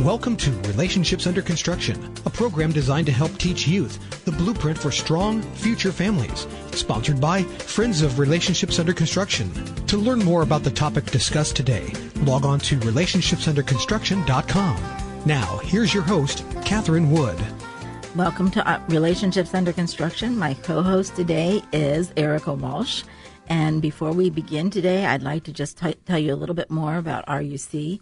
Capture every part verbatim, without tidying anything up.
Welcome to Relationships Under Construction, a program designed to help teach youth the blueprint for strong, future families, sponsored by Friends of Relationships Under Construction. To learn more about the topic discussed today, log on to Relationships Under Construction dot com. Now, here's your host, Katherine Wood. Welcome to Relationships Under Construction. My co-host today is Erica Walsh. And before we begin today, I'd like to just t- tell you a little bit more about R U C.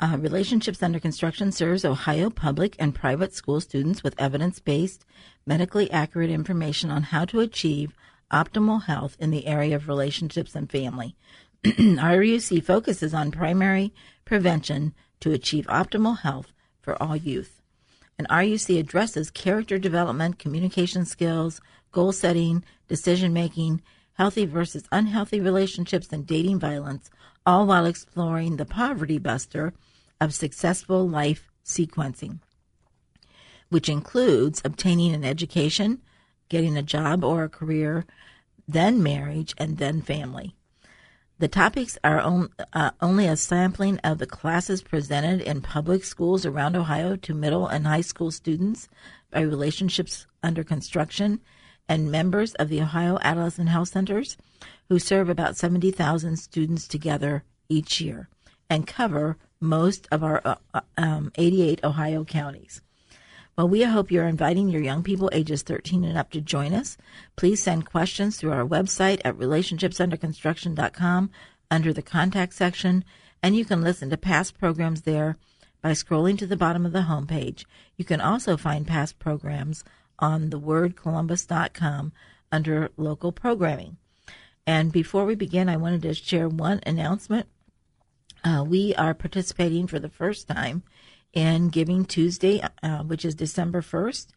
Uh, Relationships Under Construction serves Ohio public and private school students with evidence-based, medically accurate information on how to achieve optimal health in the area of relationships and family. R U C focuses on primary prevention to achieve optimal health for all youth. And R U C addresses character development, communication skills, goal setting, decision-making, healthy versus unhealthy relationships, and dating violence, all while exploring the poverty buster of successful life sequencing, which includes obtaining an education, getting a job or a career, then marriage, and then family. The topics are on, uh, only a sampling of the classes presented in public schools around Ohio to middle and high school students by Relationships Under Construction and members of the Ohio Adolescent Health Centers, who serve about seventy thousand students together each year and cover most of our uh, um, eighty-eight Ohio counties. Well, we hope you're inviting your young people ages thirteen and up to join us. Please send questions through our website at Relationships Under Construction dot com under the contact section, and you can listen to past programs there by scrolling to the bottom of the homepage. You can also find past programs on the word Columbus dot com under local programming. And before we begin, I wanted to share one announcement. Uh, we are participating for the first time in Giving Tuesday, uh, which is December first.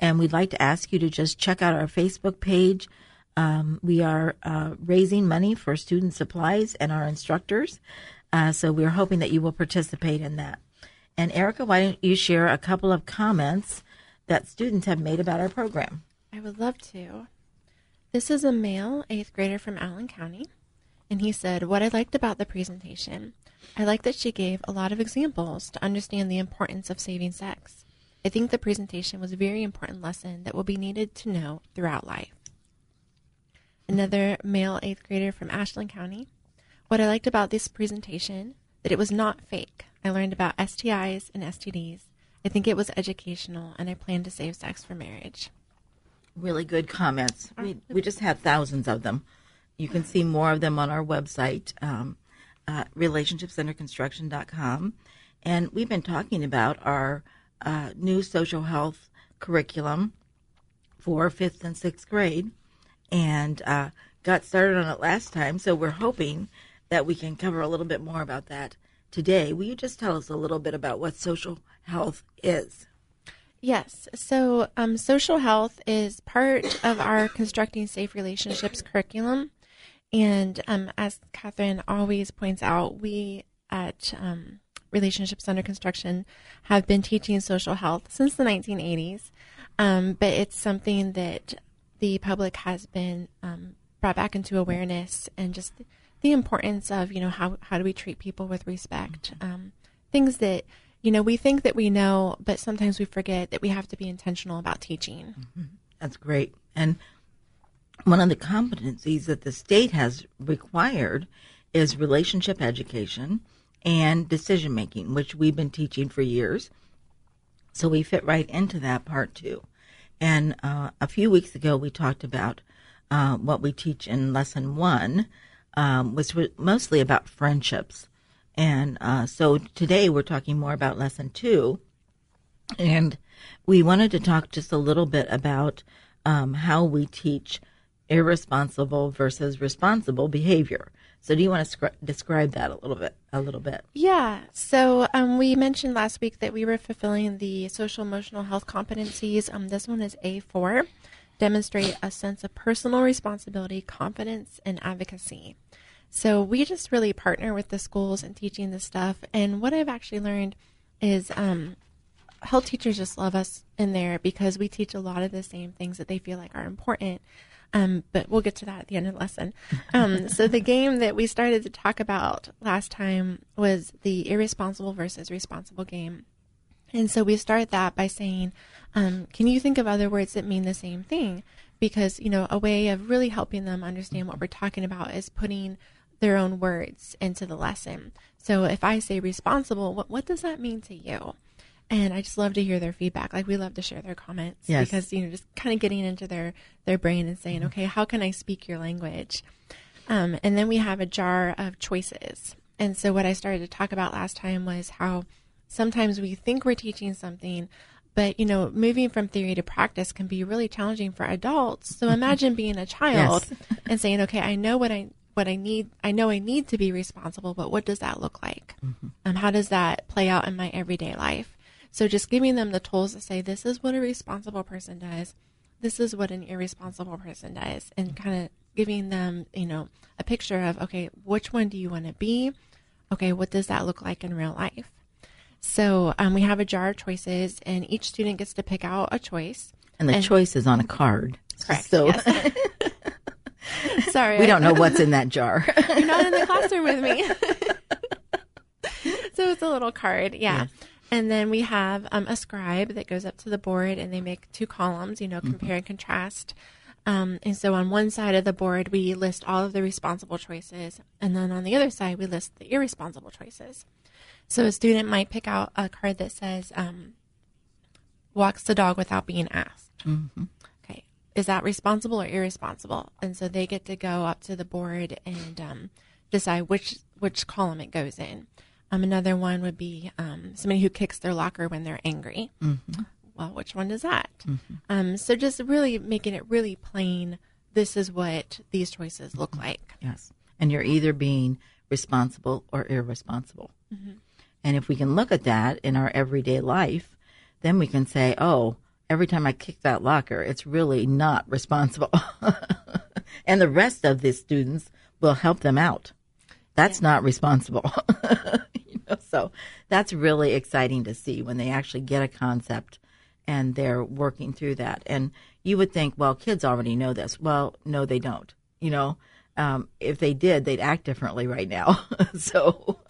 And we'd like to ask you to just check out our Facebook page. Um, we are uh, raising money for student supplies and our instructors. Uh, so we're hoping that you will participate in that. And Erica, why don't you share a couple of comments that students have made about our program? I would love to. This is a male eighth grader from Allen County, and he said, "What I liked about the presentation, I like that she gave a lot of examples to understand the importance of saving sex. I think the presentation was a very important lesson that will be needed to know throughout life." Another male eighth grader from Ashland County, "What I liked about this presentation, that it was not fake. I learned about S T Is and S T Ds. I think it was educational, and I plan to save sex for marriage." Really good comments. We we just had thousands of them. You can see more of them on our website, um, uh, Relationships Under Construction dot com. And we've been talking about our uh, new social health curriculum for fifth and sixth grade, and uh, got started on it last time. So we're hoping that we can cover a little bit more about that today. Will you just tell us a little bit about what social health is? Yes. So um, social health is part of our Constructing Safe Relationships curriculum. And um, as Katherine always points out, we at um, Relationships Under Construction have been teaching social health since the nineteen eighties. Um, but it's something that the public has been um, brought back into awareness, and just the importance of, you know, how, how do we treat people with respect, um, things that, you know, we think that we know, but sometimes we forget that we have to be intentional about teaching. Mm-hmm. That's great. And one of the competencies that the state has required is relationship education and decision making, which we've been teaching for years. So we fit right into that part too. And uh, a few weeks ago, we talked about uh, what we teach in lesson one, um, which was mostly about friendships. And uh, so today we're talking more about lesson two, and we wanted to talk just a little bit about um, how we teach irresponsible versus responsible behavior. So do you want to scri- describe that a little bit? A little bit. Yeah. So um, we mentioned last week that we were fulfilling the social emotional health competencies. Um, this one is A four. Demonstrate a sense of personal responsibility, confidence, and advocacy. So we just really partner with the schools and teaching this stuff. And what I've actually learned is um, health teachers just love us in there because we teach a lot of the same things that they feel like are important. Um, but we'll get to that at the end of the lesson. Um, so the game that we started to talk about last time was the irresponsible versus responsible game. And so we start that by saying, um, can you think of other words that mean the same thing? Because, you know, a way of really helping them understand what we're talking about is putting their own words into the lesson. So if I say responsible, what, what does that mean to you? And I just love to hear their feedback. Like, we love to share their comments. Yes. Because, you know, just kind of getting into their, their brain and saying, okay, how can I speak your language? Um, and then we have a jar of choices. And so what I started to talk about last time was how sometimes we think we're teaching something, but, you know, moving from theory to practice can be really challenging for adults. So imagine being a child yes. and saying, okay, I know what I what I need. I know I need to be responsible, but what does that look like? Mm-hmm. Um, how does that play out in my everyday life? So just giving them the tools to say, this is what a responsible person does. This is what an irresponsible person does. And kind of giving them, you know, a picture of, okay, which one do you want to be? Okay, what does that look like in real life? So um, we have a jar of choices, and each student gets to pick out a choice. And the and, choice is on a card. Correct. So. Yes. Sorry. We don't know what's in that jar. You're not in the classroom with me. So it's a little card, yeah. Yes. And then we have um, a scribe that goes up to the board, and they make two columns, you know, compare mm-hmm. and contrast. Um, and so on one side of the board, we list all of the responsible choices, and then on the other side, we list the irresponsible choices. So a student might pick out a card that says, um, walks the dog without being asked. Mm-hmm. Okay. Is that responsible or irresponsible? And so they get to go up to the board and um, decide which, which column it goes in. Um, another one would be um, somebody who kicks their locker when they're angry. Mm-hmm. Well, which one is that? Mm-hmm. Um, so just really making it really plain, this is what these choices look mm-hmm. like. Yes. And you're either being responsible or irresponsible. Mm-hmm. And if we can look at that in our everyday life, then we can say, oh, every time I kick that locker, it's really not responsible. And the rest of the students will help them out. That's yeah. not responsible. You know, so that's really exciting to see when they actually get a concept and they're working through that. And you would think, well, kids already know this. Well, no, they don't. You know, um, if they did, they'd act differently right now. so...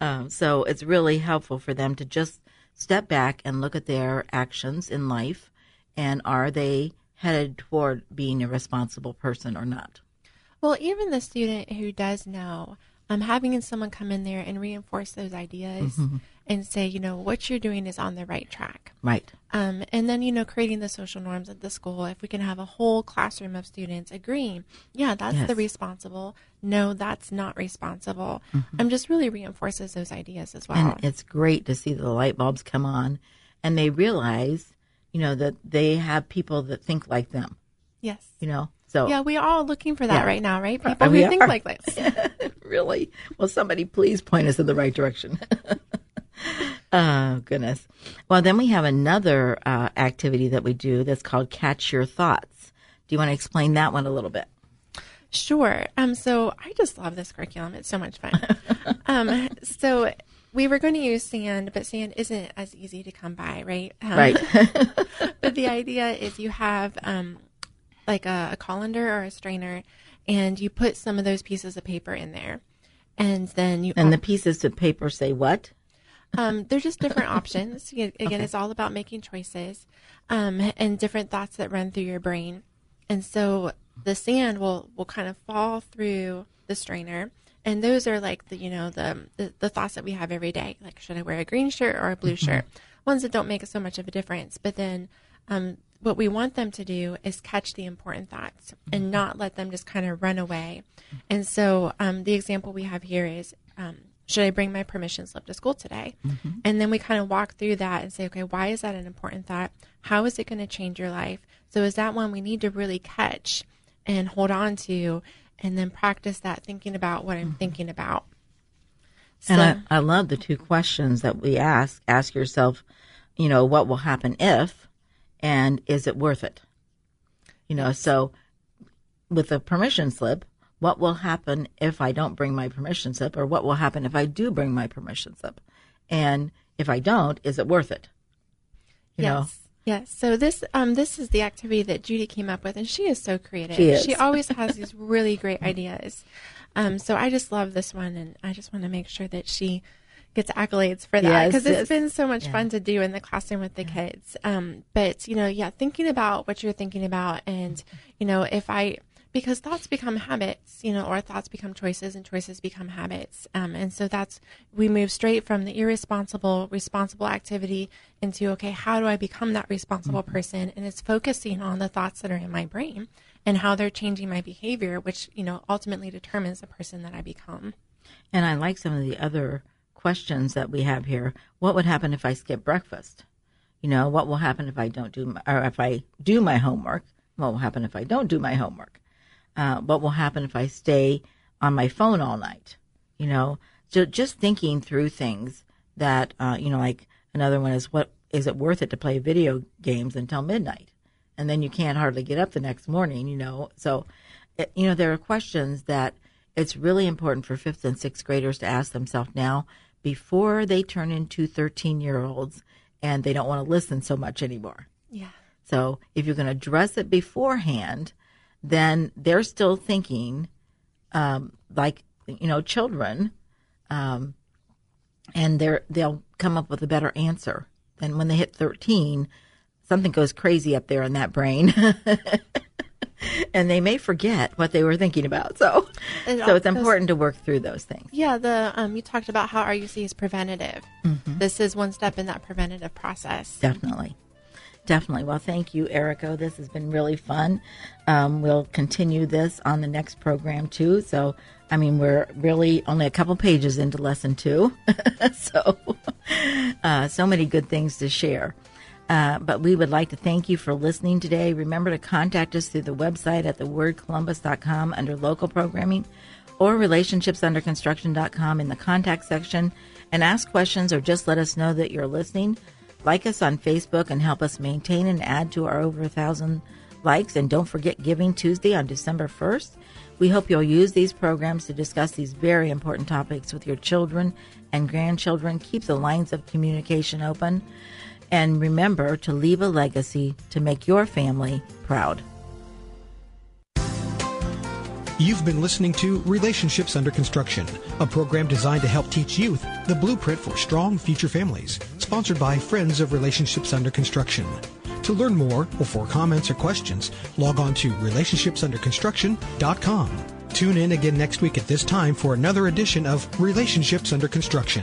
Um, so it's really helpful for them to just step back and look at their actions in life, and are they headed toward being a responsible person or not? Well, even the student who does know, um, having someone come in there and reinforce those ideas mm-hmm. and say, you know, what you're doing is on the right track. Right. Um, and then, you know, creating the social norms at the school. If we can have a whole classroom of students agreeing, yeah, that's yes. the responsible. No, that's not responsible. Mm-hmm. Um, just really reinforces those ideas as well. And it's great to see the light bulbs come on, and they realize, you know, that they have people that think like them. Yes. You know? So, yeah, we are all looking for that yeah. right now, right? People we who are. think like this. Really? Well, somebody please point us in the right direction. Oh, goodness. Well, then we have another uh, activity that we do that's called Catch Your Thoughts. Do you want to explain that one a little bit? Sure. Um. So I just love this curriculum. It's so much fun. um. So we were going to use sand, but sand isn't as easy to come by, right? Um, right. But the idea is you have um. like a, a colander or a strainer, and you put some of those pieces of paper in there, and then you and op- the pieces of paper say what? Um, they're just different options. Again, okay. It's all about making choices, um, and different thoughts that run through your brain. And so the sand will, will kind of fall through the strainer, and those are like the you know the the, the thoughts that we have every day. Like, should I wear a green shirt or a blue mm-hmm. shirt? Ones that don't make so much of a difference, but then. Um, What we want them to do is catch the important thoughts and not let them just kind of run away. And so um, the example we have here is, um, should I bring my permission slip to school today? Mm-hmm. And then we kind of walk through that and say, okay, why is that an important thought? How is it going to change your life? So is that one we need to really catch and hold on to, and then practice that thinking about what I'm mm-hmm. thinking about. So, and I, I love the two questions that we ask. Ask yourself, you know, what will happen if, and is it worth it? You know, so with a permission slip, what will happen if I don't bring my permission slip, or what will happen if I do bring my permission slip? And if I don't, is it worth it? You yes. know? Yes. So this um this is the activity that Judy came up with, and she is so creative. She, is. she always has these really great ideas. Um, so I just love this one, and I just want to make sure that she gets accolades for that, because yes, it's yes. been so much yeah. fun to do in the classroom with the yeah. kids. Um, but, you know, yeah, thinking about what you're thinking about, and, you know, if I, because thoughts become habits, you know, or thoughts become choices, and choices become habits. Um, and so that's, we move straight from the irresponsible, responsible activity into, okay, how do I become that responsible mm-hmm. person? And it's focusing on the thoughts that are in my brain and how they're changing my behavior, which, you know, ultimately determines the person that I become. And I like some of the other questions that we have here. What would happen if I skip breakfast? You know, what will happen if I don't do my, or if I do my homework? What will happen if I don't do my homework? Uh, what will happen if I stay on my phone all night? You know, so just thinking through things that, uh, you know, like another one is, what is it worth it to play video games until midnight? And then you can't hardly get up the next morning, you know. So, it, you know, there are questions that it's really important for fifth and sixth graders to ask themselves now, before they turn into thirteen-year-olds and they don't want to listen so much anymore. Yeah. So if you can address it beforehand, then they're still thinking um, like, you know, children, um, and they're, they'll come up with a better answer. Then when they hit thirteen, something goes crazy up there in that brain. And they may forget what they were thinking about. So it so it's goes, important to work through those things. Yeah, the um, you talked about how R U C is preventative. Mm-hmm. This is one step in that preventative process. Definitely. Definitely. Well, thank you, Erica. This has been really fun. Um, we'll continue this on the next program, too. So, I mean, we're really only a couple pages into lesson two. so, uh, so many good things to share. Uh, but we would like to thank you for listening today. Remember to contact us through the website at the word columbus dot com under local programming, or relationships under construction dot com in the contact section, and ask questions or just let us know that you're listening. Like us on Facebook and help us maintain and add to our over a thousand likes. And don't forget Giving Tuesday on December first. We hope you'll use these programs to discuss these very important topics with your children and grandchildren. Keep the lines of communication open. And remember to leave a legacy to make your family proud. You've been listening to Relationships Under Construction, a program designed to help teach youth the blueprint for strong future families, sponsored by Friends of Relationships Under Construction. To learn more or for comments or questions, log on to relationships under construction dot com. Tune in again next week at this time for another edition of Relationships Under Construction.